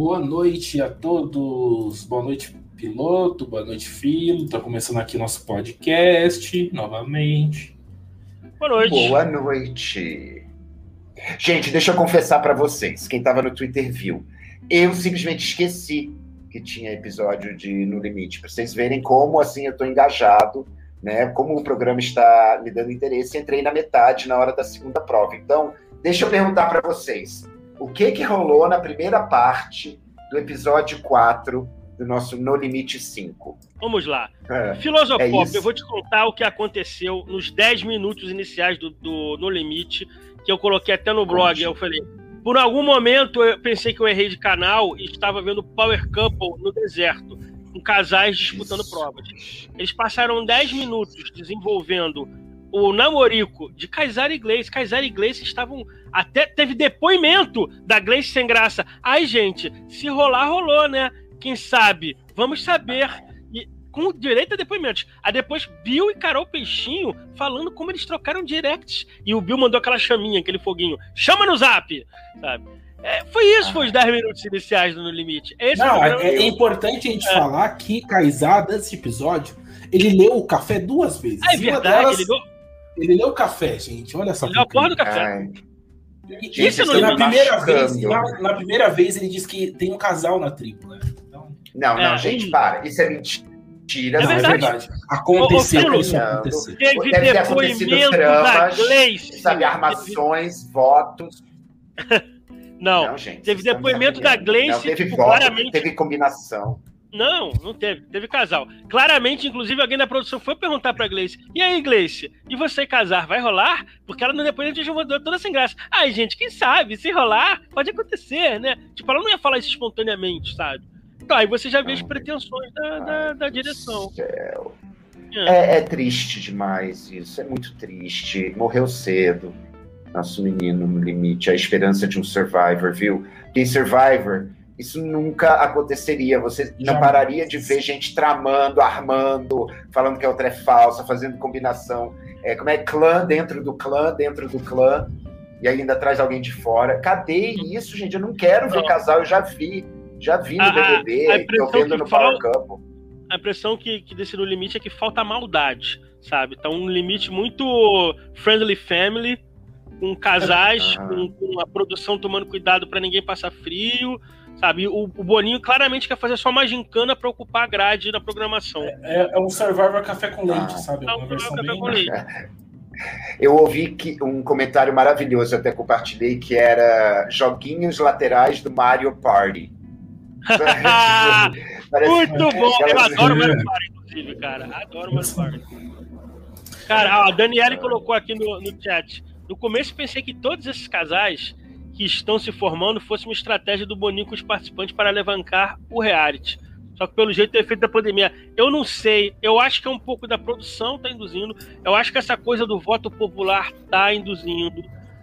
Boa noite a todos, boa noite piloto, boa noite Filo, tá começando aqui nosso podcast novamente. Boa noite. Boa noite. Gente, deixa eu confessar pra vocês, quem tava no Twitter viu, eu simplesmente esqueci que tinha episódio de No Limite, pra vocês verem como assim eu tô engajado, né, como o programa está me dando interesse, entrei na metade na hora da segunda prova, então deixa eu perguntar pra vocês. O que rolou na primeira parte do episódio 4 do nosso No Limite 5? Vamos lá. Filosofop, eu vou te contar o que aconteceu nos 10 minutos iniciais do No Limite, que eu coloquei até no blog. Eu falei, por algum momento eu pensei que eu errei de canal e estava vendo Power Couple no deserto, com casais disputando provas. Eles passaram 10 minutos desenvolvendo o namorico de Kaysar e Gleici. Kaysar e Gleici estavam... Até teve depoimento da Gleici sem graça. Ai, gente, se rolar, rolou, né? Quem sabe? Vamos saber. E com direito a depoimentos. Aí depois, Bill e Carol Peixinho falando como eles trocaram directs. E o Bill mandou aquela chaminha, aquele foguinho. Chama no zap! Sabe? É, foi isso, foi os 10 minutos iniciais do No Limite. É importante a gente falar que Kaysar, nesse episódio, ele leu o café duas vezes. É verdade, ele leu o café, gente. Olha só. Ele leu a porra do café. Ai. Gente, isso não na primeira vez ele disse que tem um casal na tribo, né? Então... Não, gente, para. Isso é mentira. É verdade. Aconteceu isso. Teve depoimento da Gleici. Sabe, armações, votos. Não, gente. Teve depoimento da Gleici. Teve tipo, voto, claramente... teve combinação. Não teve. Teve casal. Claramente, inclusive, alguém da produção foi perguntar pra Gleici. E aí, Gleici? E você casar? Vai rolar? Porque ela depois já mandou toda sem graça. Ai, gente, quem sabe? Se rolar, pode acontecer, né? Tipo, ela não ia falar isso espontaneamente, sabe? Então, aí você já vê as pretensões da direção. É triste demais isso. É muito triste. Morreu cedo. Nosso menino no limite. A esperança de um Survivor, viu? Porque Survivor... Isso nunca aconteceria, você não pararia de ver gente tramando, armando, falando que a outra é falsa, fazendo combinação, clã dentro do clã, e ainda traz alguém de fora. Cadê isso, gente? Eu não quero ver casal, eu já vi no BBB, tô vendo no Power Campo. A impressão que desse No Limite é que falta maldade, sabe? Tá um limite muito friendly family, com casais, com a produção tomando cuidado pra ninguém passar frio... Sabe, o Boninho claramente quer fazer só uma gincana pra ocupar a grade na programação. É um Survivor café com leite, sabe? É um Survivor café com leite. Eu ouvi um comentário maravilhoso, até compartilhei, que era joguinhos laterais do Mario Party. Muito bom! Eu adoro o Mario Party, inclusive, cara. Adoro o Mario Party. Cara, a Daniela colocou aqui no chat. No começo pensei que todos esses casais... que estão se formando fosse uma estratégia do Boninho com os participantes para alavancar o reality. Só que pelo jeito é efeito da pandemia. Eu não sei, eu acho que é um pouco da produção tá induzindo, eu acho que essa coisa do voto popular tá induzindo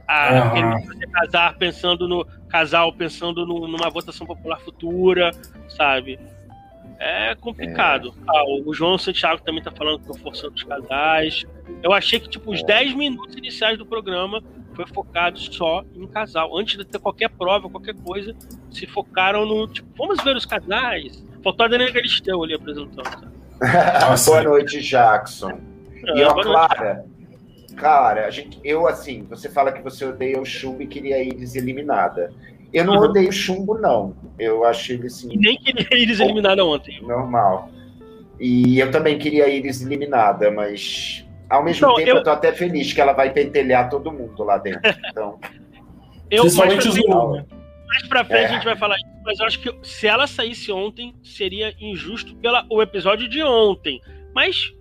a querer casar pensando no casal, numa votação popular futura, sabe? É complicado. O João Santiago também tá falando que tá forçando os casais. Eu achei que tipo os 10 minutos iniciais do programa foi focado só em casal. Antes de ter qualquer prova, qualquer coisa, se focaram no, tipo, vamos ver os casais. Faltou a Daniela Galisteu ali apresentando. Boa noite, Jackson. E ó, Clara, cara, eu assim, você fala que você odeia o Chumbo e queria ir deseliminada. Eu não odeio o Chumbo, não. Eu acho ele assim... Nem queria ir deseliminada ontem. Normal. E eu também queria ir deseliminada, mas... Ao mesmo tempo, eu tô até feliz que ela vai pentelhar todo mundo lá dentro. Então, principalmente o Zulu. Mais pra frente a gente vai falar isso, mas eu acho que se ela saísse ontem, seria injusto pelo episódio de ontem. Mas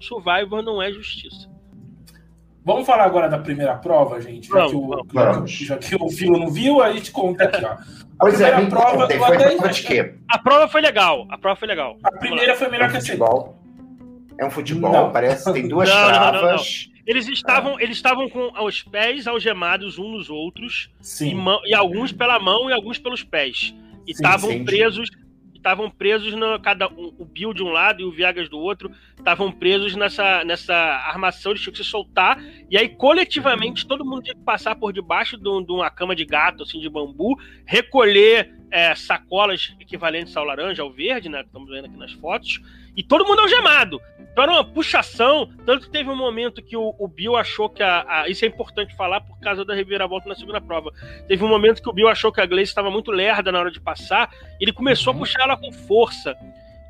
Survivor não é justiça. Vamos falar agora da primeira prova, gente? Já que o Filo não viu, a gente conta aqui, ó. A prova foi legal. A primeira foi melhor que a segunda. É um futebol, parece que tem duas travas. Não. Eles estavam com os pés algemados uns nos outros, e alguns pela mão e alguns pelos pés. E estavam presos, estavam presos na, cada um, o Bill de um lado e o Viegas do outro, estavam presos nessa armação de tinha que se soltar, e aí coletivamente todo mundo tinha que passar por debaixo de uma cama de gato, assim, de bambu, recolher sacolas equivalentes ao laranja, ao verde, né, que estamos vendo aqui nas fotos, e todo mundo algemado. Então era uma puxação, tanto que teve um momento que o Bill achou que isso é importante falar por causa da reviravolta na segunda prova. Teve um momento que o Bill achou que a Gleici estava muito lerda na hora de passar, ele começou a puxar ela com força,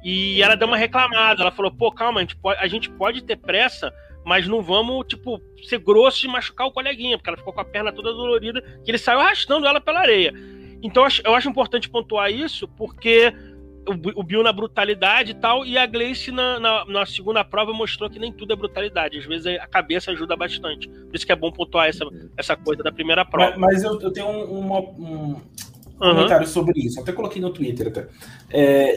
e ela deu uma reclamada, ela falou, pô, calma, a gente pode ter pressa, mas não vamos, tipo, ser grosso e machucar o coleguinha, porque ela ficou com a perna toda dolorida, que ele saiu arrastando ela pela areia. Então eu acho importante pontuar isso, porque o Bill na brutalidade e tal, e a Gleici na segunda prova mostrou que nem tudo é brutalidade, às vezes a cabeça ajuda bastante, por isso que é bom pontuar essa coisa da primeira prova. Mas eu tenho um comentário sobre isso, até coloquei no Twitter até.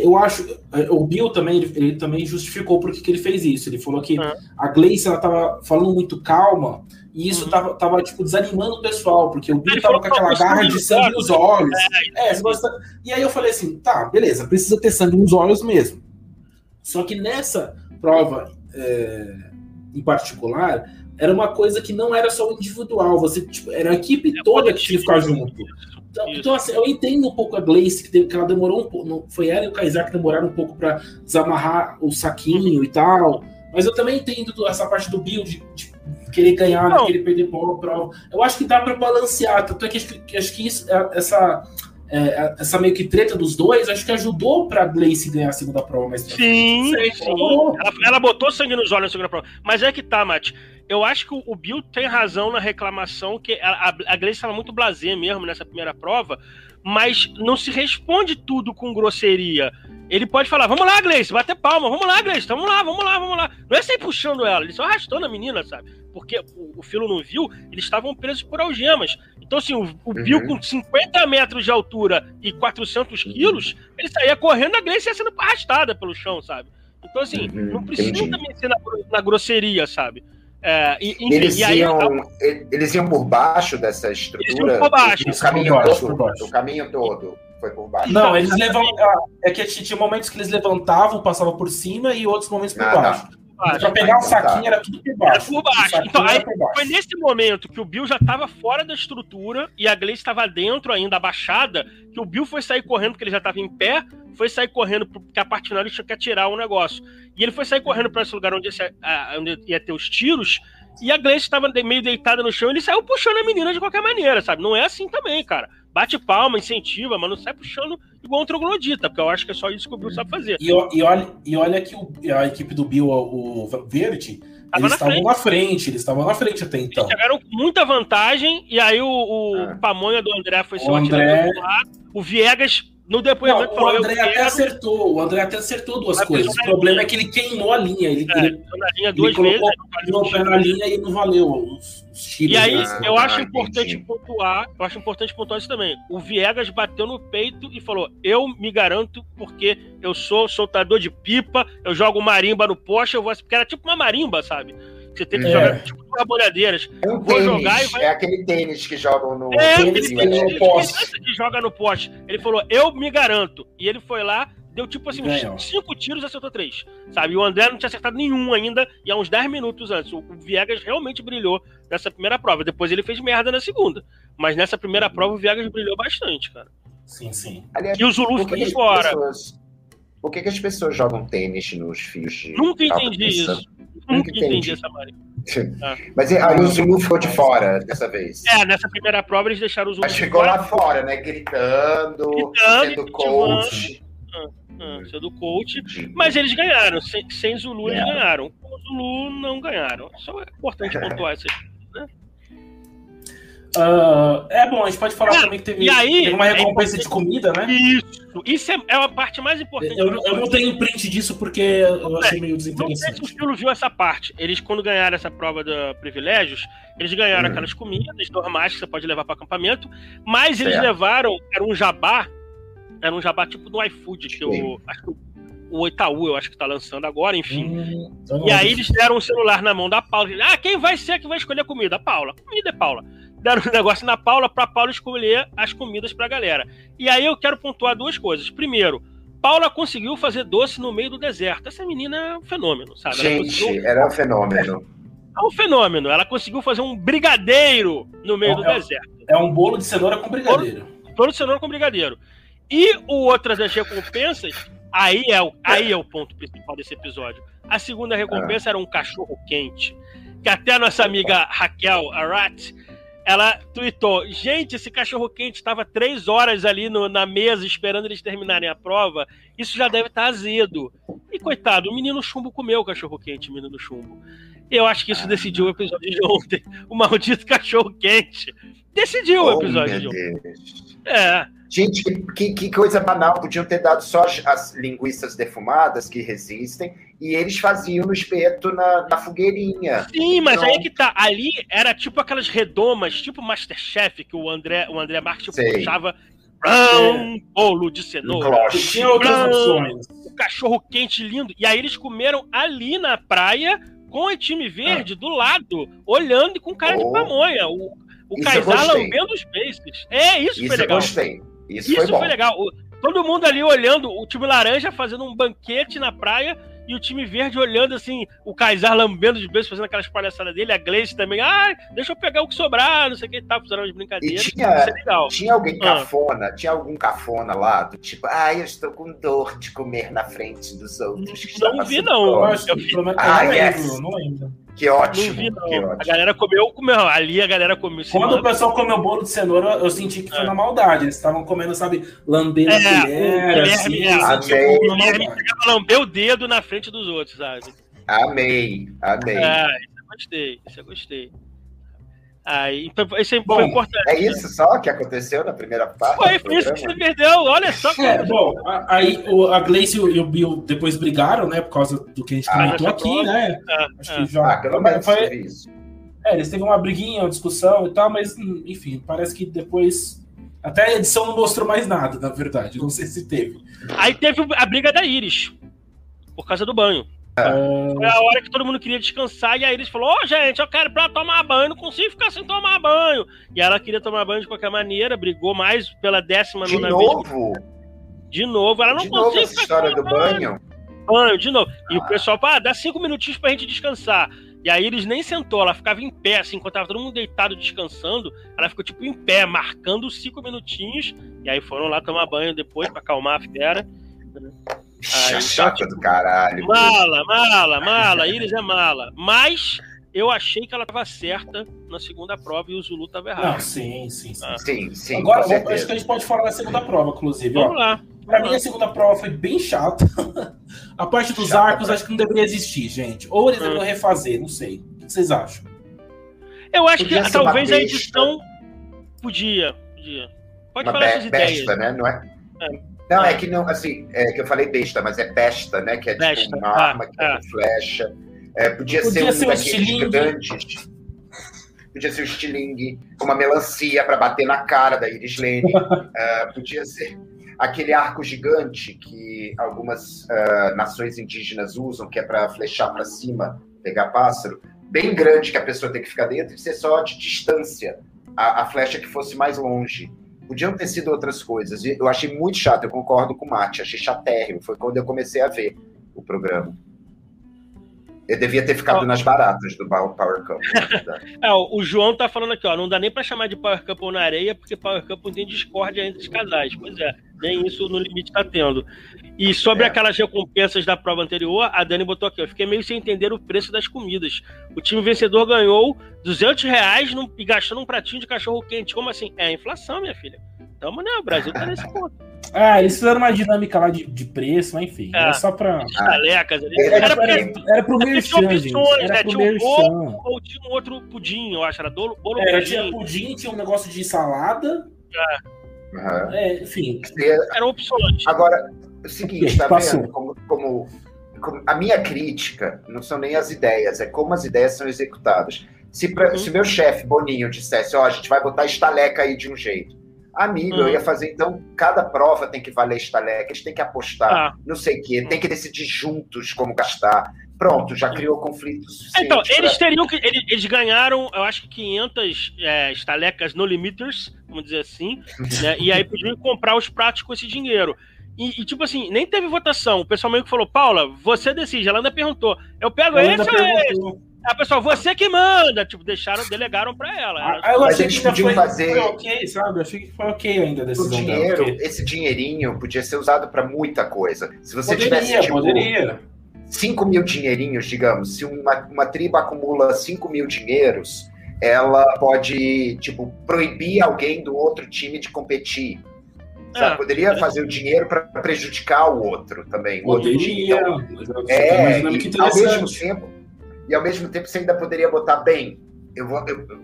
Eu acho, o Bill também, ele também justificou por que ele fez isso, ele falou que a Gleici, ela tava falando muito calma, e isso tava tipo, desanimando o pessoal, porque o Bill tava com aquela garra de sangue nos olhos. E aí eu falei assim, tá, beleza, precisa ter sangue nos olhos mesmo. Só que nessa prova, em particular, era uma coisa que não era só individual, você, tipo, era a equipe toda que tinha que ficar junto. Então, assim, eu entendo um pouco a Gleici, que ela demorou um pouco, foi ela e o Kaysar que demoraram um pouco pra desamarrar o saquinho e tal, mas eu também entendo essa parte do Bill de querer ganhar, não querer perder bola, prova. Eu acho que dá para balancear, tanto é que acho que isso, essa meio que treta dos dois, acho que ajudou pra Gleici ganhar a segunda prova. Mas sim. Ela botou sangue nos olhos na segunda prova, mas é que tá, Mati, eu acho que o Bill tem razão na reclamação, que a Gleici estava muito blasé mesmo nessa primeira prova, mas não se responde tudo com grosseria. Ele pode falar, vamos lá, Gleici, bater palma, vamos lá, Gleici, vamos lá. Não é sem puxando ela, ele só arrastou a menina, sabe? Porque o Filo não viu, eles estavam presos por algemas. Então, assim, o Bill com 50 metros de altura e 400 quilos, ele saía correndo, a Gleici ia sendo arrastada pelo chão, sabe? Então, assim, não precisa também ser na grosseria, sabe? Eles iam por baixo dessa estrutura, o caminho todo foi por baixo. Não, eles levantavam, é que tinha momentos que eles levantavam, passavam por cima e outros momentos por baixo. Pra pegar o saquinho era tudo por baixo. Então, aí, foi nesse momento que o Bill já estava fora da estrutura e a Gleici estava dentro ainda, abaixada, que o Bill foi sair correndo, porque ele já estava em pé, porque a parte final ele tinha que atirar o negócio. E ele foi sair correndo para esse lugar onde ia ter os tiros, e a Gleici estava meio deitada no chão, e ele saiu puxando a menina de qualquer maneira, sabe? Não é assim também, cara. Bate palma, incentiva, mas não sai puxando igual um troglodita, porque eu acho que é só isso que o Bill sabe fazer. E olha que a equipe do Bill, o Verde, eles estavam na frente até então. Eles chegaram com muita vantagem, e aí o Pamonha do André foi seu atirador do lado, o Viegas no depoimento falou... O André até acertou duas coisas, o problema é que ele queimou a linha, ele colocou a linha duas vezes e não valeu os tiros. E aí, eu acho importante pontuar isso também. O Viegas bateu no peito e falou, eu me garanto porque eu sou soltador de pipa, eu jogo marimba no poste, porque era tipo uma marimba, sabe? Você tem que jogar tipo com rabolhadeiras. É aquele tênis que jogam no poste. Que joga no poste. Ele falou, eu me garanto. E ele foi lá, deu tipo assim, uns 5 tiros, acertou 3. Sabe? E o André não tinha acertado nenhum ainda, e há uns 10 minutos antes. O Viegas realmente brilhou nessa primeira prova. Depois ele fez merda na segunda. Mas nessa primeira prova o Viegas brilhou bastante, cara. Sim. Aliás, e o Zulu ficou fora. Por que as pessoas jogam tênis nos fios de... Nunca entendi isso. Nunca entendi essa Maria. Mas aí o Zulu ficou de fora dessa vez. Nessa primeira prova eles deixaram o Zulu de fora. Mas ficou lá fora, né? Gritando sendo coach. Sendo coach. Mas eles ganharam. Sem Zulu eles ganharam. Com o Zulu não ganharam. Só é importante pontuar isso aí, né? Bom, a gente pode falar também que teve uma recompensa de comida, né? Isso é a parte mais importante. Eu não tenho print disso porque eu achei meio desinteressante. Não sei se o Filo viu essa parte. Eles, quando ganharam essa prova de privilégios, eles ganharam aquelas comidas normais que você pode levar para acampamento, mas eles levaram, era um jabá tipo do iFood, que eu acho que o Itaú, eu acho que tá lançando agora, enfim. Então, e aí eles deram um celular na mão da Paula. Quem vai ser que vai escolher a comida? A Paula. Comida é Paula. Deram um negócio na Paula pra Paula escolher as comidas pra galera. E aí eu quero pontuar duas coisas. Primeiro, Paula conseguiu fazer doce no meio do deserto. Essa menina é um fenômeno, sabe? Gente, era um fenômeno. É um fenômeno. Ela conseguiu fazer um brigadeiro no meio do deserto. É um bolo de cenoura com brigadeiro. Bolo de cenoura com brigadeiro. E outras das recompensas, aí é o ponto principal desse episódio. A segunda recompensa era um cachorro quente. Que até a nossa amiga Raquel Arat, ela tweetou: gente, esse cachorro quente estava 3 horas ali na mesa esperando eles terminarem a prova, isso já deve estar azedo. E coitado, o menino chumbo comeu o cachorro quente, o menino chumbo. Eu acho que isso decidiu o episódio de ontem. O maldito cachorro quente decidiu o episódio de ontem. É. Gente, que coisa banal. Podiam ter dado só as linguiças defumadas que resistem e eles faziam no espeto na fogueirinha. Sim, mas então... aí que tá. Ali era tipo aquelas redomas, tipo Masterchef, que o André Marques puxava um bolo de cenoura. Tinha outras opções. O cachorro quente lindo. E aí eles comeram ali na praia com o time verde do lado, olhando e com cara de pamonha. O Kaysar lambendo os peixes. É, isso foi legal. Isso foi legal. Todo mundo ali olhando, o time laranja fazendo um banquete na praia e o time verde olhando assim, o Kaysar lambendo os beijos, fazendo aquelas palhaçadas dele, a Gleici também, deixa eu pegar o que sobrar, não sei o que, tá, fizeram de brincadeira. E isso é legal. Tinha alguém cafona, tinha algum cafona lá, do tipo, eu estou com dor de comer na frente dos outros. Que não vi, não. Que ótimo. Não vi, não. Que ótimo. A galera comeu. Ali a galera comeu. Quando o pessoal comeu bolo de cenoura, eu senti que foi na maldade. Eles estavam comendo, sabe, lambendo a colher, assim. O Guilherme chegava a lamber o dedo na frente dos outros, sabe? Amei. Isso eu gostei. Então, isso foi importante. É isso só que aconteceu na primeira parte? Foi isso que você perdeu, olha só. Bom, aí a Gleici e o Bill depois brigaram, né? Por causa do que a gente comentou aqui, né? Acho que foi isso. Eles tiveram uma briguinha, uma discussão e tal, mas enfim, parece que depois. Até a edição não mostrou mais nada, na verdade. Não sei se teve. Aí teve a briga da Iris, por causa do banho. Foi a hora que todo mundo queria descansar e a Iris falou, gente, eu quero ir pra tomar banho, não consigo ficar sem tomar banho. E ela queria tomar banho de qualquer maneira, brigou mais pela 19ª vez. De novo? Ela não conseguiu ficar sem tomar banho. De novo. E o pessoal, dá 5 minutinhos pra gente descansar. E a Iris nem sentou, ela ficava em pé, assim, enquanto tava todo mundo deitado descansando, ela ficou tipo em pé, marcando 5 minutinhos, e aí foram lá tomar banho depois pra acalmar a fera. Chata do caralho. Mala, Iris é mala. Mas eu achei que ela tava certa na segunda prova e o Zulu tava errado. Sim. Agora, acho que a gente pode falar da segunda prova, inclusive. Vamos lá. Pra mim, a segunda prova foi bem chata. A parte dos arcos, acho que não deveria existir, gente. Ou eles deveriam refazer, não sei. O que vocês acham? Eu acho que talvez a edição podia. Pode falar suas ideias. Né? Não é? Não, é que não, assim, que eu falei besta, mas é pesta, né? Que é tipo besta, uma arma, que é uma flecha. Podia ser um daqueles grandes. Podia ser um estilingue, uma melancia para bater na cara da Iris Lane. Podia ser aquele arco gigante que algumas nações indígenas usam, que é para flechar para cima, pegar pássaro. Bem grande, que a pessoa tem que ficar dentro, e ser só de distância. A flecha que fosse mais longe. Podiam ter sido outras coisas. Eu achei muito chato, eu concordo com o Mate. Achei chatérrimo. Foi quando eu comecei a ver o programa. Eu devia ter ficado nas baratas do Power Camp. O João tá falando aqui, não dá nem pra chamar de Power Camp na areia, porque Power Camp tem discórdia entre os casais. Pois é, nem isso No Limite tá tendo. E sobre aquelas recompensas da prova anterior, a Dani botou aqui, eu fiquei meio sem entender o preço das comidas. O time vencedor ganhou R$200 e gastou num pratinho de cachorro quente. Como assim? É a inflação, minha filha. Tamo, né? O Brasil tá nesse ponto. Eles fizeram uma dinâmica lá de preço, mas enfim. Era só pra. Estalecas ali. Era pro meio chão, gente. Era pro meio chão. Ou tinha um outro pudim, eu acho. Era bolo pudim. Tinha pudim, tinha um negócio de salada. Enfim. Era opções. Agora, o seguinte, tá vendo? Como a minha crítica não são nem as ideias, é como as ideias são executadas. Se meu chefe, Boninho, dissesse, a gente vai botar estaleca aí de um jeito. Amigo, eu ia fazer, então, cada prova tem que valer estalecas, tem que apostar, não sei o quê, tem que decidir juntos como gastar. Pronto, já criou conflitos. Então, eles teriam que. Eles ganharam, eu acho que 500 estalecas no limiters, vamos dizer assim, né? E aí podiam comprar os pratos com esse dinheiro. E tipo assim, nem teve votação. O pessoal meio que falou, Paula, você decide. Ela ainda perguntou, eu pego esse ou esse? Ah, pessoal, você que manda. Tipo, deixaram, delegaram pra ela. Eu achei que ainda foi ok, sabe? Eu achei que foi ok ainda a decisão dela, porque... Esse dinheirinho podia ser usado pra muita coisa. Se você tivesse, tipo, 5 mil dinheirinhos, digamos. Se uma tribo acumula 5 mil dinheiros, ela pode, tipo, proibir alguém do outro time de competir. Sabe? Poderia fazer o dinheiro para prejudicar o outro também. E ao mesmo tempo você ainda poderia botar bem.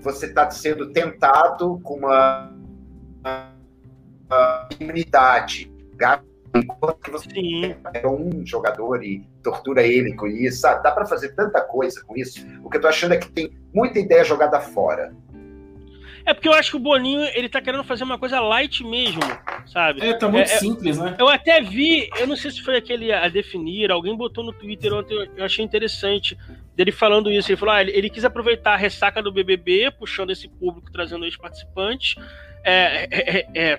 Você está sendo tentado com uma imunidade. Enquanto você pega um jogador e tortura ele com isso, sabe? Dá para fazer tanta coisa com isso. O que eu tô achando é que tem muita ideia jogada fora. É porque eu acho que o Boninho, ele tá querendo fazer uma coisa light mesmo, sabe? É, tá muito simples, né? Eu até vi, eu não sei se foi aquele a definir, alguém botou no Twitter ontem, eu achei interessante, dele falando isso. Ele falou, ele quis aproveitar a ressaca do BBB, puxando esse público, trazendo ex-participantes,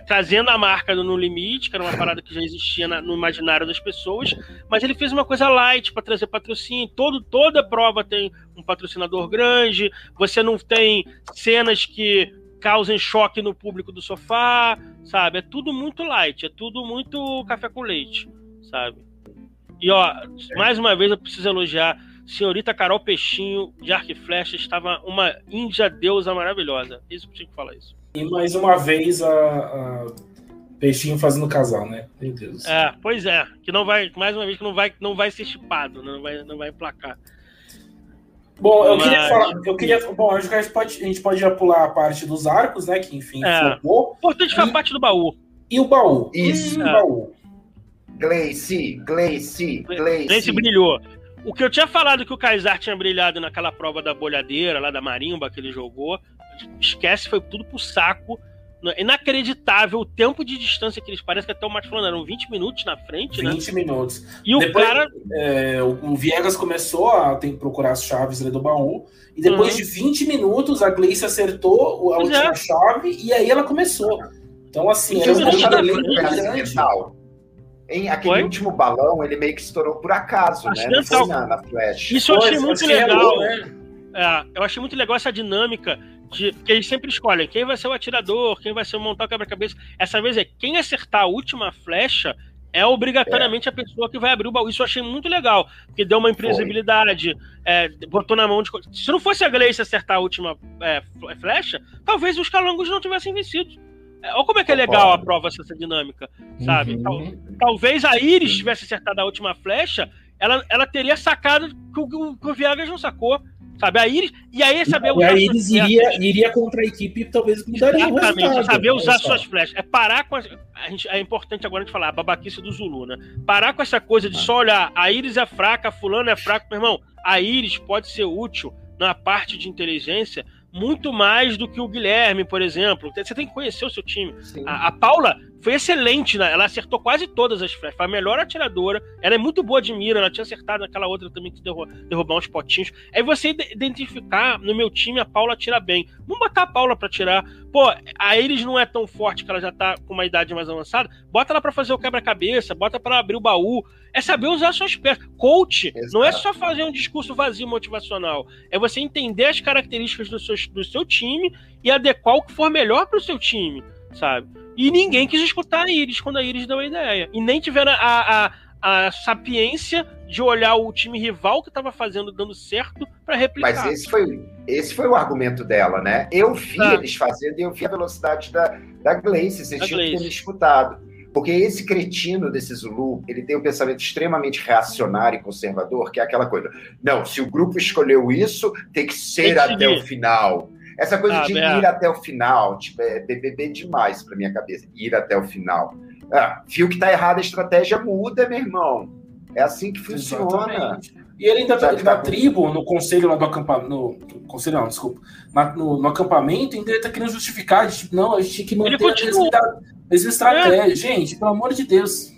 trazendo a marca do No Limite, que era uma parada que já existia no imaginário das pessoas, mas ele fez uma coisa light para trazer patrocínio. Toda prova tem um patrocinador grande, você não tem cenas que causem choque no público do sofá, sabe? É tudo muito light, é tudo muito café com leite, sabe? E ó, mais uma vez eu preciso elogiar senhorita Carol Peixinho, de arco e flecha, estava uma índia deusa maravilhosa. Isso que eu tinha que falar isso. E mais uma vez a Peixinho fazendo casal, né? Meu Deus. É, pois é. Que não vai, mais uma vez, que não vai ser chipado, né? não vai emplacar. Bom, Bom, acho que a gente pode já pular a parte dos arcos, né? Que enfim, flopou. Importante foi a parte do baú. E o baú. Isso. E o baú. Gleici brilhou. O que eu tinha falado que o Kaysar tinha brilhado naquela prova da bolhadeira, lá da marimba que ele jogou, esquece, foi tudo pro saco. Inacreditável o tempo de distância que eles parecem, que até o Max falando, eram 20 minutos na frente, né? 20 minutos. E depois, o cara... o Viegas começou a procurar as chaves ali do baú, e depois de 20 minutos a Gleici acertou a última chave, e aí ela começou. Então, assim, era um grande. Aquele último balão, ele meio que estourou por acaso, né? Foi na flash. Isso eu achei muito legal, né? Eu achei muito legal essa dinâmica, porque eles sempre escolhem quem vai ser o atirador, quem vai ser o montar o quebra-cabeça. Essa vez quem acertar a última flecha é obrigatoriamente a pessoa que vai abrir o baú. Isso eu achei muito legal, porque deu uma imprevisibilidade, botou na mão de... Se não fosse a Gleici acertar a última flecha, talvez os calangos não tivessem vencido. Olha como é que é legal a prova, essa dinâmica, sabe? Uhum. Talvez a Iris tivesse acertado a última flecha, ela teria sacado que o Viegas não sacou, sabe? A Iris, e aí saber usar. E a Iris iria contra a equipe, talvez mudaria o resultado. Exatamente, saber usar suas flechas. É parar com é importante agora a gente falar a babaquice do Zulu, né? Parar com essa coisa de só olhar, a Iris é fraca, fulano é fraco, meu irmão. A Iris pode ser útil na parte de inteligência muito mais do que o Guilherme, por exemplo. Você tem que conhecer o seu time. A Paula foi excelente, né? Ela acertou quase todas as flechas, foi a melhor atiradora, ela é muito boa de mira, ela tinha acertado naquela outra também que derrubar uns potinhos. Aí você identificar, no meu time a Paula atira bem, vamos botar a Paula pra atirar. Pô, a Iris não é tão forte, que ela já tá com uma idade mais avançada, bota ela pra fazer o quebra-cabeça, bota pra abrir o baú. É saber usar suas peças. Coach, exato, não é só fazer um discurso vazio motivacional, é você entender as características do seu time e adequar o que for melhor pro seu time, sabe? E ninguém quis escutar a Iris quando a Iris deu a ideia. E nem tiveram a sapiência de olhar o time rival que estava fazendo, dando certo, para replicar. Mas esse foi o argumento dela, né? Eu vi eles fazendo e eu vi a velocidade da Gleici. Vocês tinham que ter me escutado. Porque esse cretino desse Zulu, ele tem um pensamento extremamente reacionário e conservador, que é aquela coisa, não, se o grupo escolheu isso, tem que ser até o final. Essa coisa de ir até o final, tipo, é BBB demais pra minha cabeça, ir até o final. Viu que tá errada a estratégia, muda, meu irmão. É assim que funciona. Exatamente. E ele ainda da tribo, no conselho lá do acampamento, no acampamento, ainda ele tá querendo justificar, tipo, não, a gente tinha que manter a mesma estratégia. Gente, pelo amor de Deus.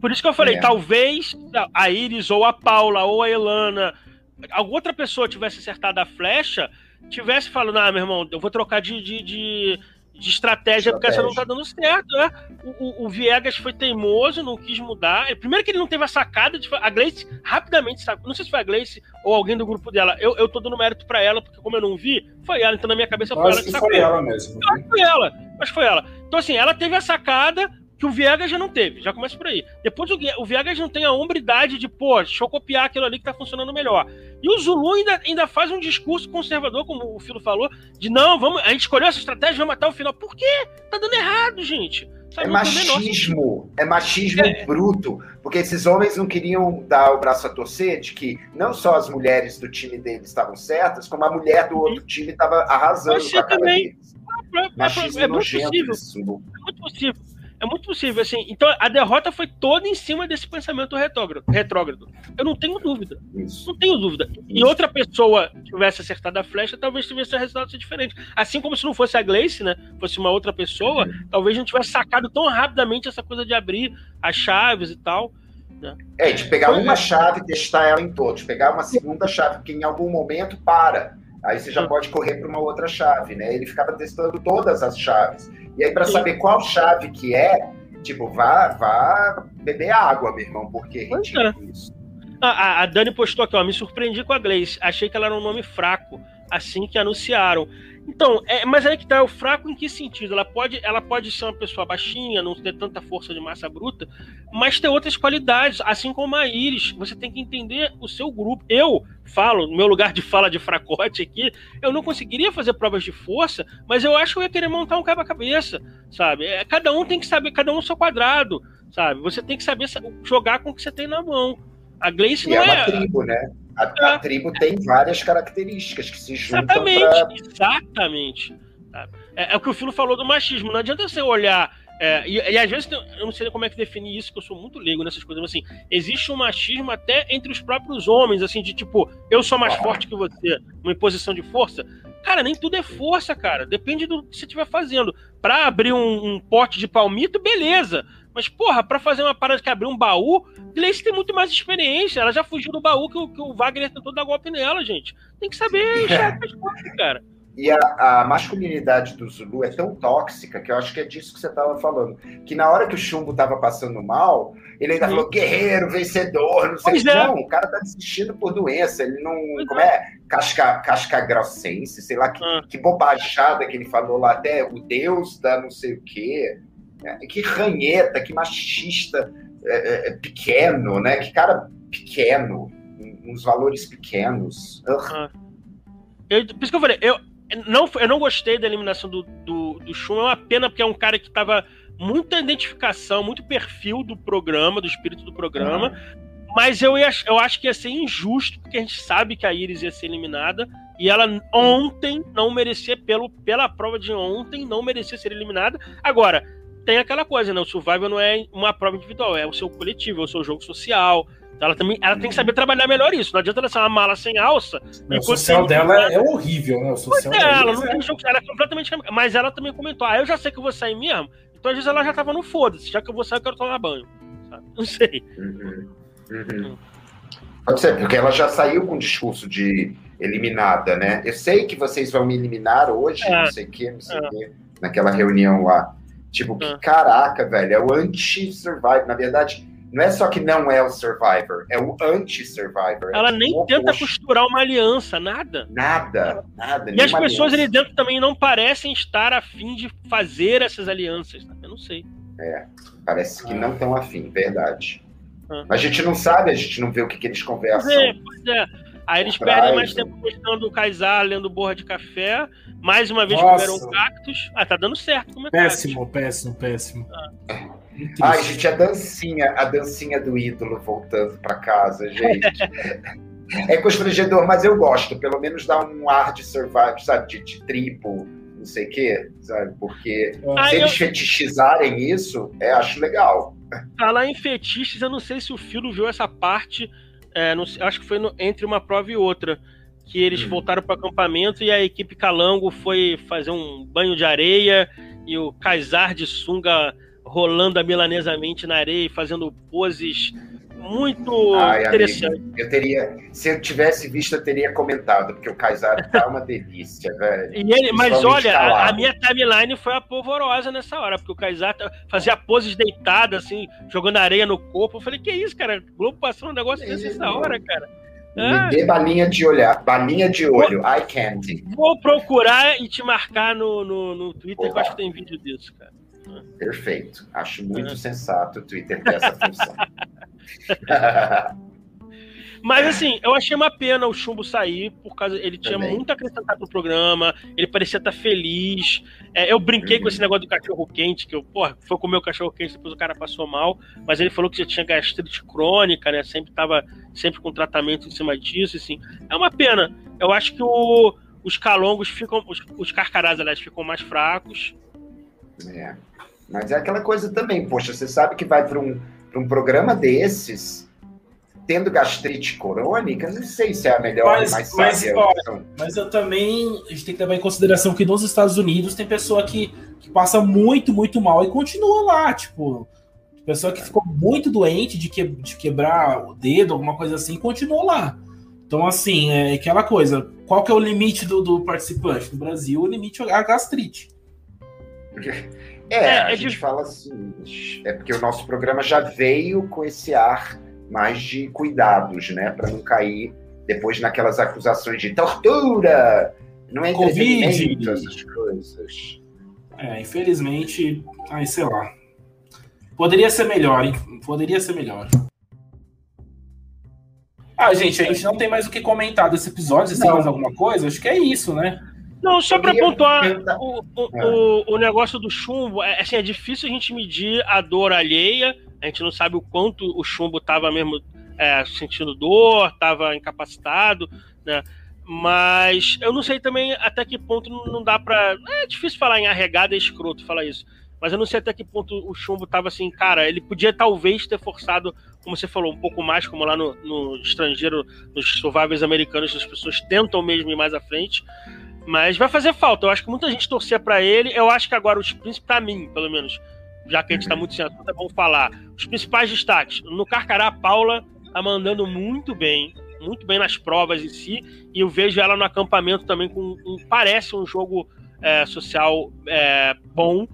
Por isso que eu falei, talvez a Iris, ou a Paula, ou a Elana, alguma outra pessoa tivesse acertado a flecha, tivesse falando, meu irmão, eu vou trocar de de estratégia, porque essa não tá dando certo, né? O Viegas foi teimoso, não quis mudar. Primeiro que ele não teve a sacada, a Gleici rapidamente sacou. Não sei se foi a Gleici ou alguém do grupo dela. Eu tô dando mérito pra ela, porque como eu não vi, foi ela. Então na minha cabeça foi ela que sacou. Foi ela mesmo. Mas foi ela. Então assim, ela teve a sacada que o Viegas já não teve. Já começa por aí. Depois o Viegas não tem a hombridade de, pô, deixa eu copiar aquilo ali que tá funcionando melhor. E o Zulu ainda faz um discurso conservador, como o Filo falou, de não, vamos, a gente escolheu essa estratégia, vamos matar o final. Por quê? Tá dando errado, gente. Sabe, é machismo bruto, porque esses homens não queriam dar o braço a torcer de que não só as mulheres do time deles estavam certas, como a mulher do outro time estava arrasando com a cara deles. É muito possível. É muito possível, assim. Então, a derrota foi toda em cima desse pensamento retrógrado. Eu não tenho dúvida. Isso. Não tenho dúvida. E outra pessoa tivesse acertado a flecha, talvez tivesse o resultado diferente. Assim como se não fosse a Gleici, né? Fosse uma outra pessoa, talvez não tivesse sacado tão rapidamente essa coisa de abrir as chaves e tal. Né? É, de pegar uma chave e testar ela em todos. Pegar uma segunda chave, que em algum momento para. Aí você já pode correr para uma outra chave, né? Ele ficava testando todas as chaves. E aí, para saber qual chave que é, tipo, vá beber água, meu irmão, porque retira isso. A Dani postou aqui, ó, me surpreendi com a Gleici, achei que ela era um nome fraco, assim que anunciaram. Então, mas aí que tá, o fraco em que sentido? Ela pode ser uma pessoa baixinha, não ter tanta força de massa bruta, mas ter outras qualidades, assim como a Iris. Você tem que entender o seu grupo. Eu falo, no meu lugar de fala de fracote aqui, eu não conseguiria fazer provas de força, mas eu acho que eu ia querer montar um quebra-cabeça, sabe? Cada um tem que saber, cada um o seu quadrado, sabe? Você tem que saber jogar com o que você tem na mão. A Gleici não é... uma tribo, né? A tribo tem várias características que se juntam. Exatamente. É o que o Filo falou do machismo. Não adianta você olhar... E às vezes, eu não sei como é que define isso, que eu sou muito leigo nessas coisas, mas assim, existe um machismo até entre os próprios homens, assim, de tipo, eu sou mais forte que você, uma imposição de força. Cara, nem tudo é força, cara. Depende do que você estiver fazendo. Pra abrir um pote de palmito, beleza. Mas, porra, pra fazer uma parada que abrir um baú, Gleici tem muito mais experiência. Ela já fugiu do baú que o Wagner tentou dar golpe nela, gente. Tem que saber enxergar as coisas, cara. E a masculinidade do Zulu é tão tóxica que eu acho que é disso que você estava falando. Que na hora que o Chumbo estava passando mal, ele ainda falou guerreiro, vencedor, não sei o que. Não, o cara tá desistindo por doença. Ele não... Como é? Casca grossense, sei lá. Que bobajada que ele falou lá até. O Deus da não sei o quê. Que ranheta, que machista pequeno, né? Que cara pequeno. Uns valores pequenos. Por isso que eu falei... Eu não gostei da eliminação do Chum, é uma pena, porque é um cara que tava muita identificação, muito perfil do programa, do espírito do programa, mas eu acho que ia ser injusto, porque a gente sabe que a Iris ia ser eliminada, e ela ontem não merecia, pela prova de ontem, não merecia ser eliminada. Agora, tem aquela coisa, né? O Survivor não é uma prova individual, é o seu coletivo, é o seu jogo social. Ela também tem que saber trabalhar melhor isso. Não adianta ela ser uma mala sem alça. O social dela é horrível, né? O social dela não tem jogo. Ela é completamente... Mas ela também comentou, eu já sei que eu vou sair mesmo. Então, às vezes, ela já tava no foda-se. Já que eu vou sair, eu quero tomar banho. Sabe? Não sei. Pode ser, porque ela já saiu com o discurso de eliminada, né? Eu sei que vocês vão me eliminar hoje, não sei o quê, naquela reunião lá. Tipo, que caraca, velho. É o anti-Survivor. Na verdade... Não é só que não é o Survivor, é o anti-Survivor. Ela nem tenta costurar uma aliança, nada. Nada. E as pessoas ali dentro também não parecem estar a fim de fazer essas alianças, né? Eu não sei. Parece que não estão a fim, verdade. Mas a gente não sabe, a gente não vê o que eles conversam. Pois é. Aí eles perdem mais tempo postando o Kaysar, lendo borra de café. Mais uma vez comeram cactos. Tá dando certo. Como é péssimo. Ai, gente, a dancinha do ídolo voltando pra casa, gente. É constrangedor, mas eu gosto. Pelo menos dá um ar de Survivor, sabe? De tribo, não sei o quê, sabe? Porque se eles fetichizarem isso, acho legal. Falar em fetiches, eu não sei se o Filo viu essa parte, acho que foi entre uma prova e outra, que eles voltaram pro acampamento e a equipe Calango foi fazer um banho de areia e o Kaysar de sunga rolando milanesamente na areia e fazendo poses muito interessante. Amigo, eu teria, se eu tivesse visto, eu teria comentado, porque o Kaysar tá uma delícia, velho. E ele, mas olha, a minha timeline foi apavorosa nessa hora, porque o Kaysar fazia poses deitadas, assim, jogando areia no corpo. Eu falei, que isso, cara? O Globo passou um negócio desse nessa hora, cara. Me dê balinha de olhar, balinha de olho, vou, eye candy. Vou procurar e te marcar no Twitter, que eu acho que tem vídeo disso, cara. Perfeito. Acho muito sensato o Twitter ter essa função. Mas assim, eu achei uma pena o Chumbo sair, por causa ele tinha muito a acrescentar pro programa, ele parecia estar feliz. Eu brinquei com esse negócio do cachorro quente, que eu, porra, foi comer o cachorro quente, depois o cara passou mal, mas ele falou que já tinha gastrite crônica, né? Sempre com tratamento em cima disso, assim. É uma pena. Eu acho que os calongos ficam, os carcarás, aliás, ficam mais fracos. Mas é aquela coisa também, poxa, você sabe que vai para um programa desses, tendo gastrite crônica, não sei se é a melhor, mas eu também, a gente tem que levar em consideração que nos Estados Unidos tem pessoa que passa muito, muito mal e continua lá, tipo, pessoa que ficou muito doente de quebrar o dedo, alguma coisa assim, e continua lá. Então, assim, é aquela coisa, qual que é o limite do participante? No Brasil, o limite é a gastrite. A gente fala assim, é porque o nosso programa já veio com esse ar mais de cuidados, né, para não cair depois naquelas acusações de tortura, não é entretenimento, essas coisas. Infelizmente, sei lá. Poderia ser melhor, hein? Poderia ser melhor. Gente, a gente não tem mais o que comentar desse episódio, se tem mais alguma coisa, acho que é isso, né? Não, só para pontuar o negócio do Chumbo, assim, é difícil a gente medir a dor alheia, a gente não sabe o quanto o Chumbo estava mesmo sentindo dor, estava incapacitado, né? Mas eu não sei também até que ponto não dá para... É difícil falar em arregada, é escroto falar isso, mas eu não sei até que ponto o Chumbo estava assim, cara, ele podia talvez ter forçado, como você falou, um pouco mais, como lá no estrangeiro, nos survivors americanos, as pessoas tentam mesmo ir mais à frente. Mas vai fazer falta, eu acho que muita gente torcia pra ele, eu acho que agora os principais, pra mim, pelo menos, já que a gente tá muito sem assunto, vamos falar, os principais destaques, no Carcará, a Paula tá mandando muito bem nas provas em si, e eu vejo ela no acampamento também, com parece um jogo social bom.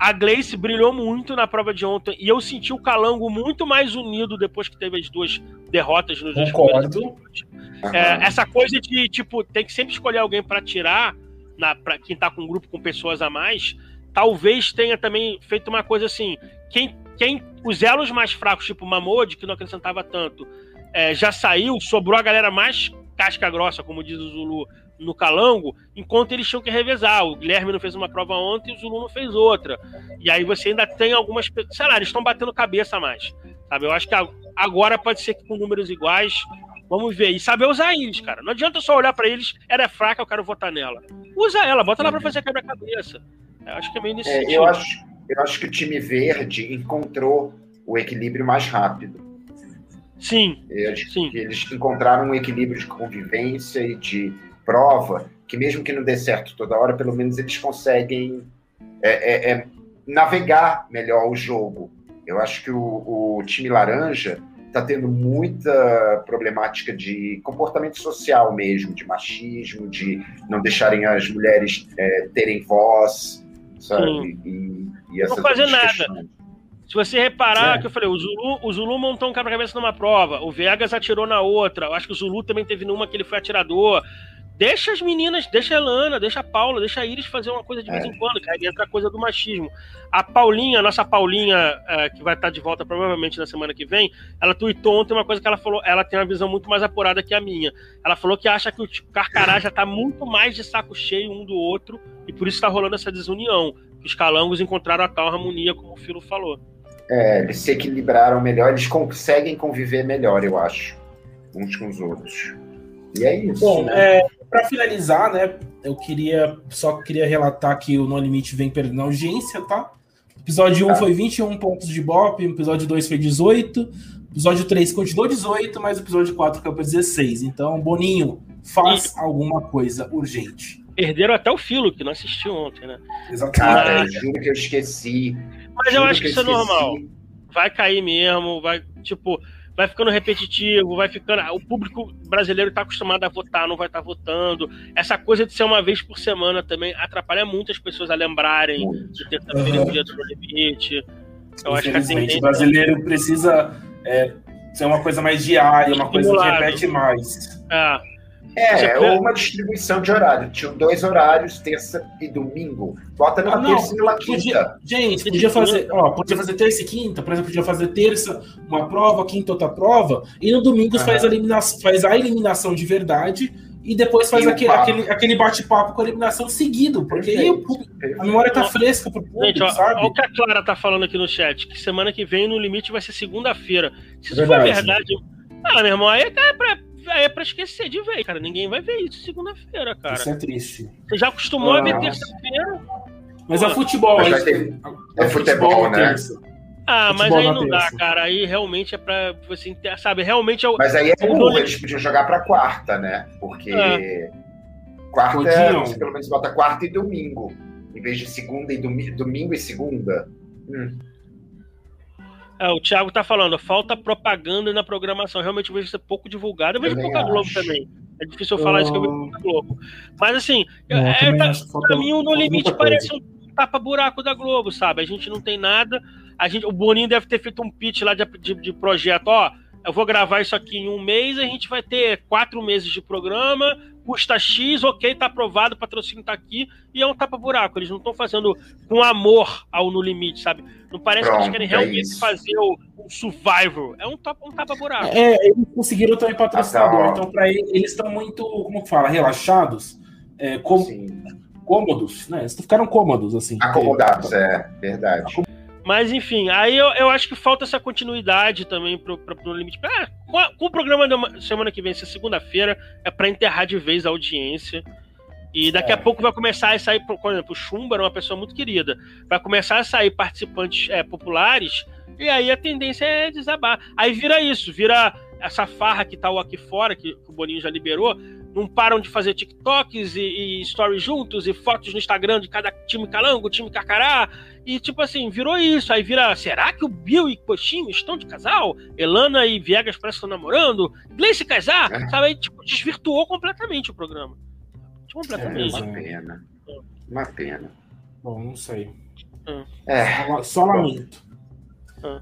A Gleici brilhou muito na prova de ontem, e eu senti o Calango muito mais unido depois que teve as duas derrotas nos dois primeiros. Essa coisa de, tipo, tem que sempre escolher alguém para tirar, para quem tá com um grupo com pessoas a mais, talvez tenha também feito uma coisa assim, os elos mais fracos, tipo Mamode, que não acrescentava tanto, já saiu, sobrou a galera mais casca grossa, como diz o Zulu, no Calango, enquanto eles tinham que revezar. O Guilherme não fez uma prova ontem e o Zulu não fez outra. E aí você ainda tem algumas... Sei lá, eles estão batendo cabeça mais. Sabe? Eu acho que agora pode ser que com números iguais, vamos ver. E saber usar eles, cara. Não adianta só olhar pra eles, ela é fraca, eu quero votar nela. Usa ela, bota ela pra fazer quebra-cabeça. Eu acho que é meio nesse sentido. Eu acho que o time verde encontrou o equilíbrio mais rápido. Sim. Eles encontraram um equilíbrio de convivência e de prova, que mesmo que não dê certo toda hora, pelo menos eles conseguem navegar melhor o jogo. Eu acho que o time laranja está tendo muita problemática de comportamento social mesmo, de machismo, de não deixarem as mulheres terem voz, sabe? E essas não fazer nada. Questões. Se você reparar, que eu falei, o Zulu montou um quebra-cabeça numa prova, o Vegas atirou na outra, eu acho que o Zulu também teve numa que ele foi atirador. Deixa as meninas, deixa a Elana, deixa a Paula, deixa a Iris fazer uma coisa de vez em quando, cara, e entra a coisa do machismo. A Paulinha, a nossa Paulinha, que vai estar de volta provavelmente na semana que vem, ela tweetou ontem uma coisa que ela falou, ela tem uma visão muito mais apurada que a minha. Ela falou que acha que o Carcará já está muito mais de saco cheio um do outro, e por isso está rolando essa desunião. Os calangos encontraram a tal harmonia, como o Filo falou. Eles se equilibraram melhor, eles conseguem conviver melhor, eu acho, uns com os outros. E é isso. Bom, né? Para finalizar, né, eu queria relatar que o No Limite vem perdendo audiência, tá? Episódio 1 foi 21 pontos de Ibope, episódio 2 foi 18, episódio 3 continuou 18, mas o episódio 4 caiu para 16. Então, Boninho, faz alguma coisa urgente. Perderam até o Filo, que não assistiu ontem, né? Exatamente. Cara, juro que eu esqueci. Mas eu acho que isso é normal. Vai cair mesmo, vai, tipo... vai ficando repetitivo, vai ficando... O público brasileiro está acostumado a votar, não vai estar votando. Essa coisa de ser uma vez por semana também atrapalha muito as pessoas a lembrarem de terça-feira o dia do No Limite. Eu acho que a tendência... O brasileiro precisa ser uma coisa mais diária, uma coisa que repete mais. Ou uma distribuição de horário. Tinham 2 horários, terça e domingo. Bota na terça e na quinta. Gente, podia fazer terça e quinta. Por exemplo, podia fazer terça uma prova, quinta outra prova. E no domingo faz a eliminação de verdade. E depois faz aquele bate-papo com a eliminação seguido. Porque aí a memória tá fresca pro público, gente, sabe? Olha o que a Clara tá falando aqui no chat. Que semana que vem, No Limite, vai ser segunda-feira. Se isso for verdade... Ah, meu irmão, aí até é pra esquecer de ver, cara. Ninguém vai ver isso segunda-feira, cara. Isso é triste. Você já acostumou a ver terça-feira. Mas é futebol. Mas é futebol, né? Mas aí não dá, cara. Aí realmente é pra você... Sabe, realmente é o... Mas aí é bom, eles podiam jogar pra quarta, né? Porque quarta você pelo menos bota quarta e domingo. Em vez de segunda e domingo e segunda. O Thiago tá falando, falta propaganda na programação. Realmente eu vejo ser pouco divulgado. Eu vejo pouca Globo também. É difícil eu falar isso, que eu vejo pouca Globo. Mas assim, pra mim o No Limite parece um tapa-buraco da Globo, sabe? A gente não tem nada. O Boninho deve ter feito um pitch lá de projeto. Eu vou gravar isso aqui em um mês, a gente vai ter 4 meses de programa, custa X, ok, tá aprovado, o patrocínio tá aqui, e é um tapa-buraco. Eles não estão fazendo com amor ao No Limite, sabe? Não parece que eles querem realmente fazer o Survivor. É um tapa-buraco. Eles conseguiram também patrocinador. Então, pra eles estão muito, como fala, relaxados, cômodos, né? Eles ficaram cômodos, assim. Acomodados, verdade. Mas, enfim, aí eu acho que falta essa continuidade também pro Limite. Com o programa da semana que vem, se é segunda-feira, é pra enterrar de vez a audiência. E daqui a pouco vai começar a sair, por exemplo, o Chumbo era uma pessoa muito querida. Vai começar a sair participantes populares, e aí a tendência é desabar. Aí vira isso, vira essa farra que tá o Aqui Fora, que o Boninho já liberou. Não param de fazer TikToks e stories juntos e fotos no Instagram de cada time calango, time cacará. E tipo assim, virou isso. Aí vira, será que o Bill e Coxinho estão de casal? Elana e Viegas parece que estão namorando. Gleici e Kaysar, sabe? Aí tipo, desvirtuou completamente o programa. Completamente. Uma pena. Uma pena. Bom, não sei. Só lamento.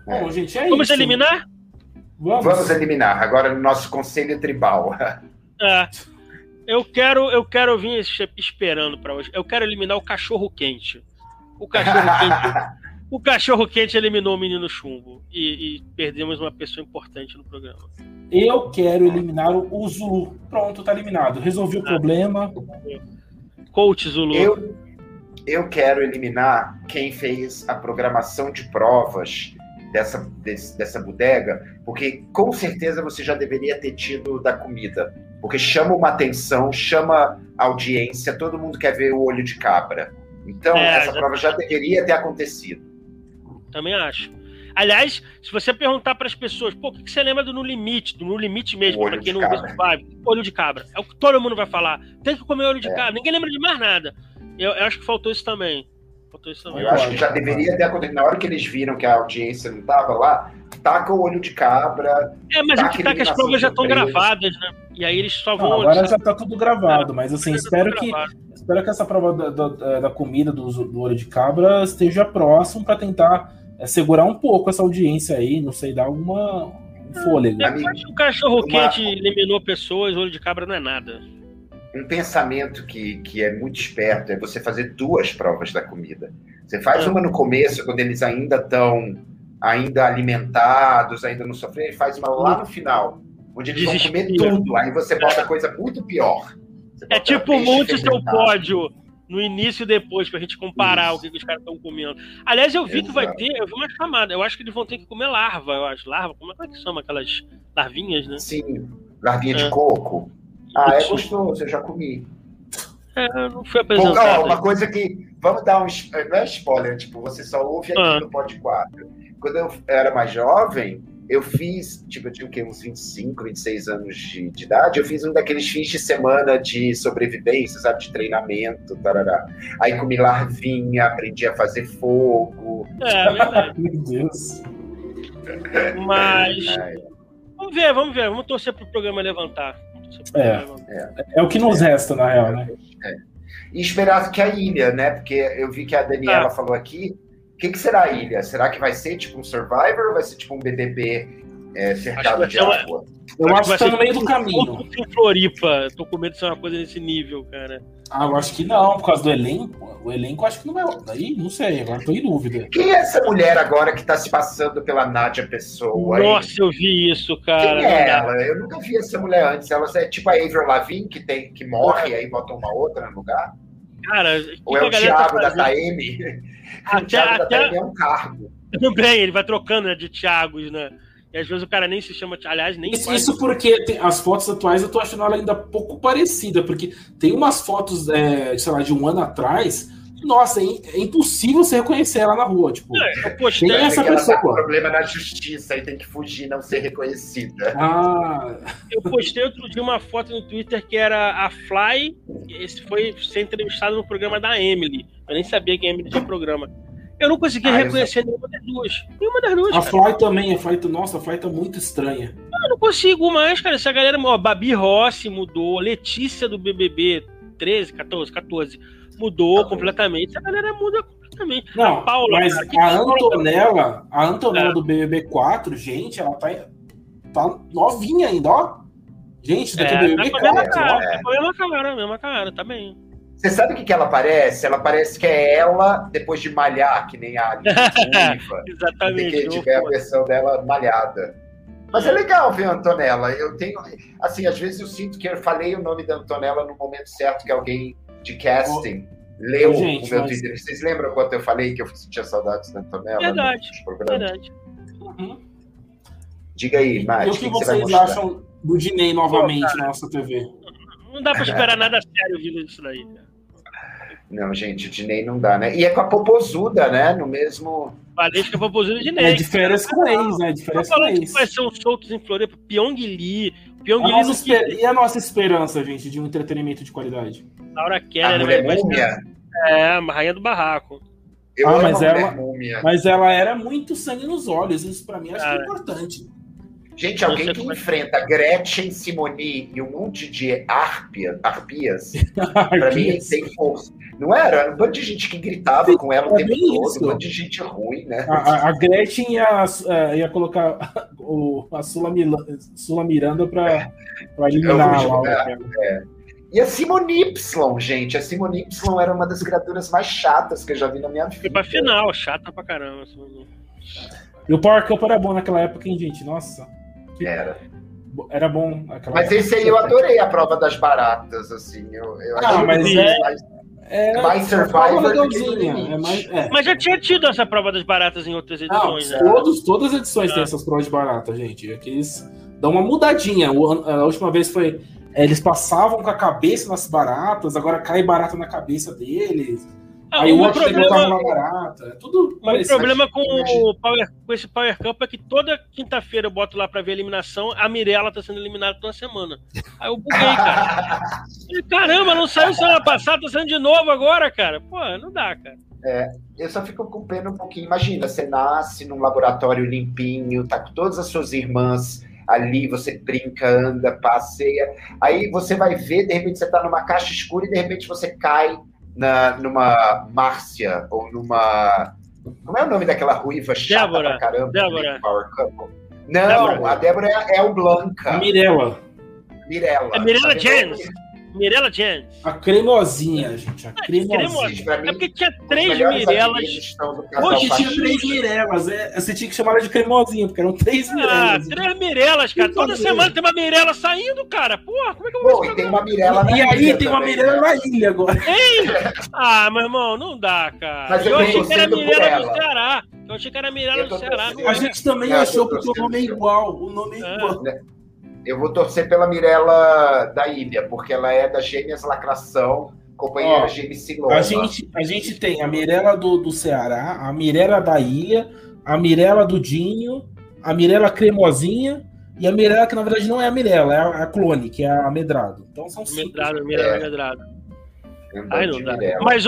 Bom, gente, vamos isso. Eliminar? Vamos eliminar. Agora no nosso conselho tribal. Eu quero vir esperando pra hoje. Eu quero eliminar o cachorro-quente. O cachorro-quente eliminou o menino Chumbo. E perdemos uma pessoa importante no programa. Eu quero eliminar o Zulu. Pronto, tá eliminado. Resolvi o problema. Coach Zulu. Eu quero eliminar quem fez a programação de provas dessa bodega, porque com certeza você já deveria ter tido da comida, porque chama uma atenção, chama audiência, todo mundo quer ver o olho de cabra. Então, essa prova já deveria ter acontecido. Também acho. Aliás, se você perguntar para as pessoas, o que você lembra do No Limite? Do No Limite mesmo, para quem não vê Survivor, olho de cabra. É o que todo mundo vai falar. Tem que comer olho de cabra. Ninguém lembra de mais nada. Eu acho que faltou isso também. Eu acho que já deveria ter acontecido. Na hora que eles viram que a audiência não estava lá, taca o olho de cabra. Mas o que tá que as provas já estão gravadas, né? E aí eles só vão... Agora já tá tudo gravado, mas assim, espero que essa prova da comida do olho de cabra esteja próximo para tentar segurar um pouco essa audiência aí, não sei, dar alguma fôlego. O cachorro-quente eliminou pessoas, o olho de cabra não é nada. Um pensamento que é muito esperto é você fazer 2 provas da comida. Você faz uma no começo, quando eles ainda estão alimentados, ainda não sofreram, e faz uma lá no final, onde eles vão comer tudo. Aí você bota coisa muito pior. É tipo monte seu pódio no início e depois, pra gente comparar o que os caras estão comendo. Aliás, eu vi que vai ter, eu vi uma chamada, eu acho que eles vão ter que comer larva, eu acho. Larva, como é que chama aquelas larvinhas, né? Sim, larvinha de coco. É gostoso, eu já comi. Não fui apresentado. Bom, uma coisa que... Vamos dar um... Não é spoiler, tipo, você só ouve aqui no Pod 4. Quando eu era mais jovem, eu fiz... Tipo, eu tinha o quê? Uns 25, 26 anos de idade. Eu fiz um daqueles fins de semana de sobrevivência, sabe? De treinamento, tarará. Aí comi larvinha, aprendi a fazer fogo. Meu Deus. Mas... Vamos ver. Vamos torcer pro programa levantar. É o que nos resta, na real, né? E esperar que a ilha, né? Porque eu vi que a Daniela falou aqui. O que será a ilha? Será que vai ser tipo um Survivor ou vai ser tipo um BBB cercado de água? Eu acho que tá no meio do caminho. Floripa, tô com medo de ser uma coisa nesse nível, cara. Ah, eu acho que não, por causa do elenco. O elenco acho que não vai. Daí, não sei, agora tô em dúvida. Quem é essa mulher agora que tá se passando pela Nádia Pessoa? Nossa, aí? Eu vi isso, cara. Quem é ela? Eu nunca vi essa mulher antes. Ela é tipo a Avril Lavigne que morre e aí botam uma outra no lugar? Cara, ou é o Thiago tá da Taeme? O Thiago da Taeme é um cargo. Também, ele vai trocando, né, de Thiagos, né? E às vezes o cara nem se chama... Aliás, nem... Isso porque tem, as fotos atuais eu tô achando ela ainda pouco parecida, porque tem umas fotos, sei lá, de um ano atrás... Nossa, é impossível você reconhecer ela na rua, tipo... Eu postei tem essa pessoa... Ela tá com problema na justiça e tem que fugir, não ser reconhecida. Ah... Eu postei outro dia uma foto no Twitter que era a Fly, esse foi ser entrevistado no programa da Emily. Eu nem sabia que a Emily tinha programa. Eu não consegui reconhecer nenhuma das duas. A cara. Fly também, a Fly tá muito estranha. Eu não consigo mais, cara. Essa galera, ó, Babi Rossi mudou, Letícia do BBB 14, mudou completamente. Essa galera muda completamente. Não, a Paula, mas cara, a Antonella do BBB 4, gente, ela tá novinha ainda, ó. Gente, daqui do BBB 4. Mesma cara, tá bem. Você sabe o que ela parece? Ela parece que é ela depois de malhar, que nem a Alice. Exatamente. Tem que tiver a versão dela malhada. Mas é legal ver a Antonella. Eu tenho, assim, às vezes eu sinto que eu falei o nome da Antonella no momento certo que alguém de casting leu o meu Twitter. Vocês lembram quando eu falei que eu sentia saudades da Antonella? Verdade. Uhum. Diga aí, Márcio. O que vocês acham do Dinei novamente na nossa TV? Não dá pra esperar nada sério vindo disso daí, né? Não, gente, o Dinei não dá, né? E é com a Popozuda, né? No mesmo... Falei que a Popozuda e o Dinei. É de férias com eles, né? Vai ser uns soltos em Floripa, Pyong Lee no que... E a nossa esperança, gente, de um entretenimento de qualidade? Laura Keller, a rainha do barraco. Mas ela era muito sangue nos olhos, isso pra mim acho que é importante. Gente, alguém que enfrenta Gretchen, Simony e um monte de arpias, pra mim, sem força. Não era? Era um bando de gente que gritava com ela o tempo todo, um bando de gente ruim, né? A Gretchen ia colocar a Sula Miranda pra eliminar ela. E a Simony Y, gente. A Simony Y era uma das criaturas mais chatas que eu já vi na minha vida. Foi pra final, chata pra caramba. E o Power Camp era bom naquela época, hein, gente? Nossa. Era bom. Mas esse aí eu adorei a prova das baratas, assim. Mais Survivor do que No Limite. Mas já tinha tido essa prova das baratas em outras edições, né? Todas as edições têm essas provas de barata, gente. É que eles dão uma mudadinha. A última vez foi... eles passavam com a cabeça nas baratas, agora cai barata na cabeça deles. Aí o outro botava uma barata. O problema com esse Power Camp é que toda quinta-feira eu boto lá pra ver a eliminação, a Mirela tá sendo eliminada toda semana. Aí eu buguei, cara. E, caramba, não saiu semana passada, tá saindo de novo agora, cara. Pô, não dá, cara. Eu só fico com pena um pouquinho. Imagina, você nasce num laboratório limpinho, tá com todas as suas irmãs ali, você brinca, anda, passeia. Aí você vai ver, de repente você tá numa caixa escura e de repente você cai numa Márcia, ou numa... Como é o nome daquela ruiva chata pra caramba? Débora. Power Couple. Não, Débora. A Débora é o Blanca. Mirela. Mirela James. A cremosinha, gente. A cremosinha. Pra mim, é porque tinha 3 Mirelas. Hoje tinha 3 Mirelas. Você tinha que chamar ela de cremosinha, porque eram 3 Mirelas. 3 Mirelas, cara. Toda semana tem uma Mirela saindo, cara. Porra, como é que eu vou fazer? Tem uma Mirela na ilha. E aí tem uma Mirela na ilha agora. Meu irmão, não dá, cara. Mas eu achei que era Mirela do Ceará. A gente também achou que o nome é igual. O nome é igual. Eu vou torcer pela Mirela da Ilha, porque ela é da Gêmeas Lacração, companheira Gêmeas Silona. A gente tem a Mirela do Ceará, a Mirela da Ilha, a Mirela do Dinho, a Mirela Cremosinha e a Mirela que, na verdade, não é a Mirela, é a clone, que é a Medrado. Então são 5. Medrado. Ai, não dá. Mas,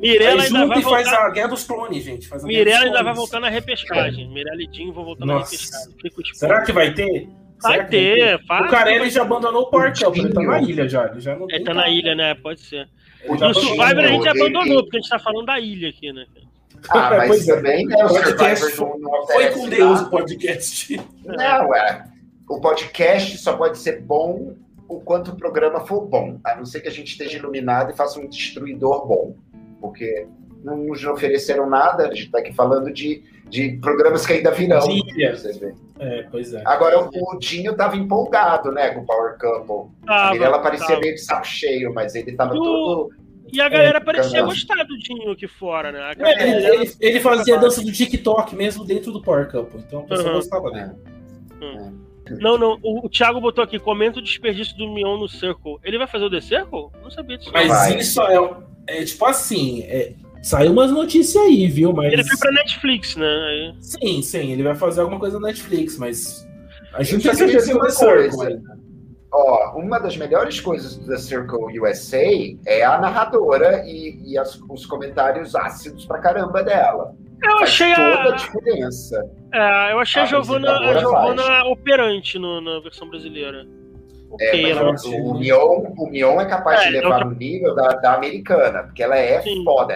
Mirela ainda vai voltar... faz a Guerra dos Clones, gente. Mirela ainda vai voltar na repescagem. Mirela e Dinho vão voltar na repescagem. Será que vai ter... Vai ter, vai. O Carelli já abandonou o Power Camp, ele tá na ilha já. Ele já não tem tá na ilha, né? Pode ser. No Survivor a gente abandonou, porque a gente tá falando da ilha aqui, né? Ah, mas também né, o Survivor não foi com Deus o podcast. Não, é. O podcast só pode ser bom o quanto o programa for bom. A não ser que a gente esteja iluminado e faça um destruidor bom. Porque não nos ofereceram nada, a gente tá aqui falando de programas que ainda virão. Vocês veem. É, pois é. Agora o Dinho tava empolgado, né, com o Power Couple. A Mirela parecia meio de saco cheio, mas ele tava todo... E a galera parecia gostar do Dinho aqui fora, né? Galera... Ele fazia a dança do TikTok mesmo dentro do Power Couple, então a pessoa gostava dele. Não, não, o Thiago botou aqui, comenta o desperdício do Mion no Circle. Ele vai fazer o The Circle? Não sabia disso. Mas isso é tipo assim... Saiu umas notícias aí, viu? Mas... Ele foi pra Netflix, né? Aí... Sim, ele vai fazer alguma coisa na Netflix, mas... A gente já fez uma coisa. Ó, uma das melhores coisas do The Circle USA é a narradora e os comentários ácidos pra caramba dela. Eu achei toda a diferença. É, eu achei a Giovana operante na versão brasileira. Mas o Mion é capaz de levar no nível da americana, porque ela é foda,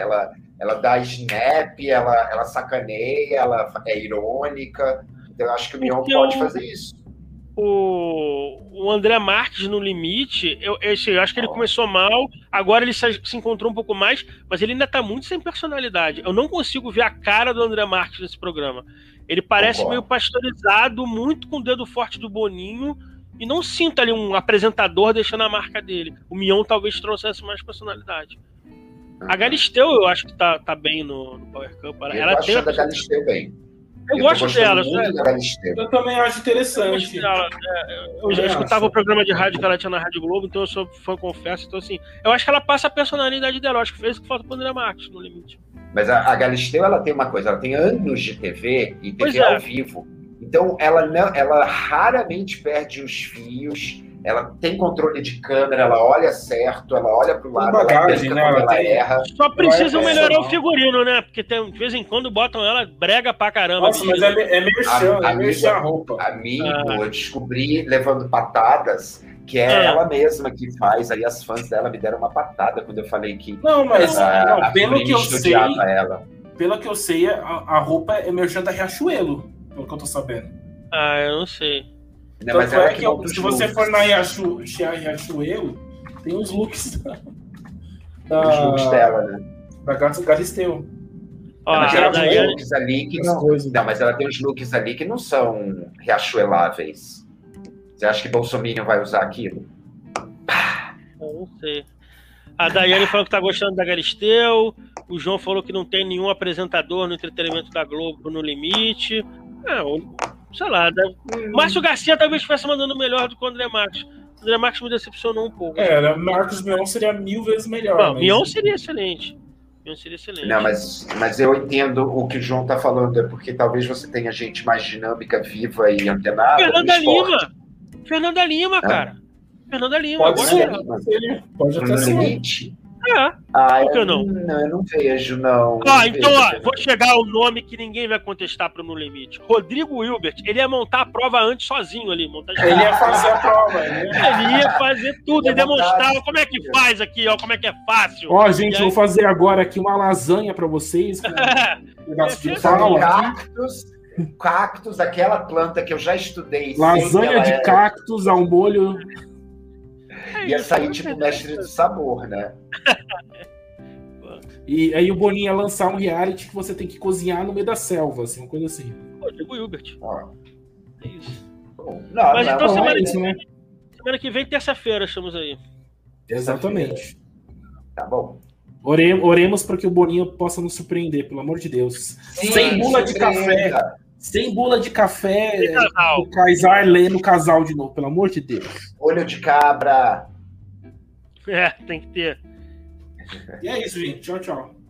ela dá snap, ela sacaneia, ela é irônica, então eu acho que o Mion pode fazer isso. O André Marques no Limite, eu acho que ele começou mal, agora ele se encontrou um pouco mais, mas ele ainda tá muito sem personalidade. Eu não consigo ver a cara do André Marques nesse programa. Ele parece meio pasteurizado, muito com o dedo forte do Boninho, e não sinto ali um apresentador deixando a marca dele. O Mion talvez trouxesse mais personalidade. A Galisteu, eu acho que tá bem no Power Camp. Ela tem da Galisteu bem. Eu gosto dela. Eu também acho interessante. Eu já escutava o programa de rádio que ela tinha na Rádio Globo, então eu sou fã, confesso. Então, assim, eu acho que ela passa a personalidade dela. Eu acho que fez o que falta pro André Marques, no limite. Mas a Galisteu, ela tem uma coisa. Ela tem anos de TV e TV ao vivo. Então, ela raramente perde os fios, ela tem controle de câmera, ela olha certo, ela olha pro lado, bagagem, ela, né? Ela erra. Só precisam melhorar o figurino, né? Porque de vez em quando botam ela brega pra caramba. Nossa, mas é a roupa. Amigo, eu descobri, levando patadas, que ela mesma que faz, aí as fãs dela me deram uma patada quando eu falei que... Não, mas pelo que eu sei, a roupa é merchan da Riachuelo. Pelo que eu tô sabendo. Ah, eu não sei. Então, mas é que se você for na Riachuelo, tem os looks looks dela, né? Da Galisteu. Ela tem uns looks ali que não... Não, mas ela tem uns looks ali que não são riachueláveis. Você acha que Bolsonaro vai usar aquilo? Eu não sei. A Daiane falou que tá gostando da Galisteu. O João falou que não tem nenhum apresentador no entretenimento da Globo no limite. Sei lá. Márcio Garcia talvez estivesse mandando melhor do que o André Marques. O André Marques me decepcionou um pouco. Marcos Mion seria 1000 vezes melhor. Não, mas... Mion seria excelente. Não, mas eu entendo o que o João tá falando. É porque talvez você tenha gente mais dinâmica, viva e antenada. Fernanda Lima, cara. Fernanda Lima. Pode até ser. Por que não? Não, eu não vejo, não. Então, vou chegar ao nome que ninguém vai contestar pro No Limite. Rodrigo Hilbert, ele ia montar a prova antes sozinho ali. Ele ia fazer a prova. Ele ia fazer tudo, ele demonstrava como é que faz aqui, ó, como é que é fácil. Ó, gente, vou fazer agora aqui uma lasanha pra vocês. Cactos, aquela planta que eu já estudei. Lasanha de cactos a um molho... Ia sair tipo mestre de sabor, né? E aí o Boninho ia lançar um reality que você tem que cozinhar no meio da selva, assim, uma coisa assim. Digo Hilbert. É isso. Bom, mas então semana, é isso, né? Semana que vem, terça-feira, estamos aí. Exatamente. Tá bom. Oremos para que o Boninho possa nos surpreender, pelo amor de Deus. Sim, sem bula de café. Sem bula de café, o Kaysar lendo o casal de novo, pelo amor de Deus. Olho de cabra. Tem que ter. E é isso, gente. Tchau, tchau.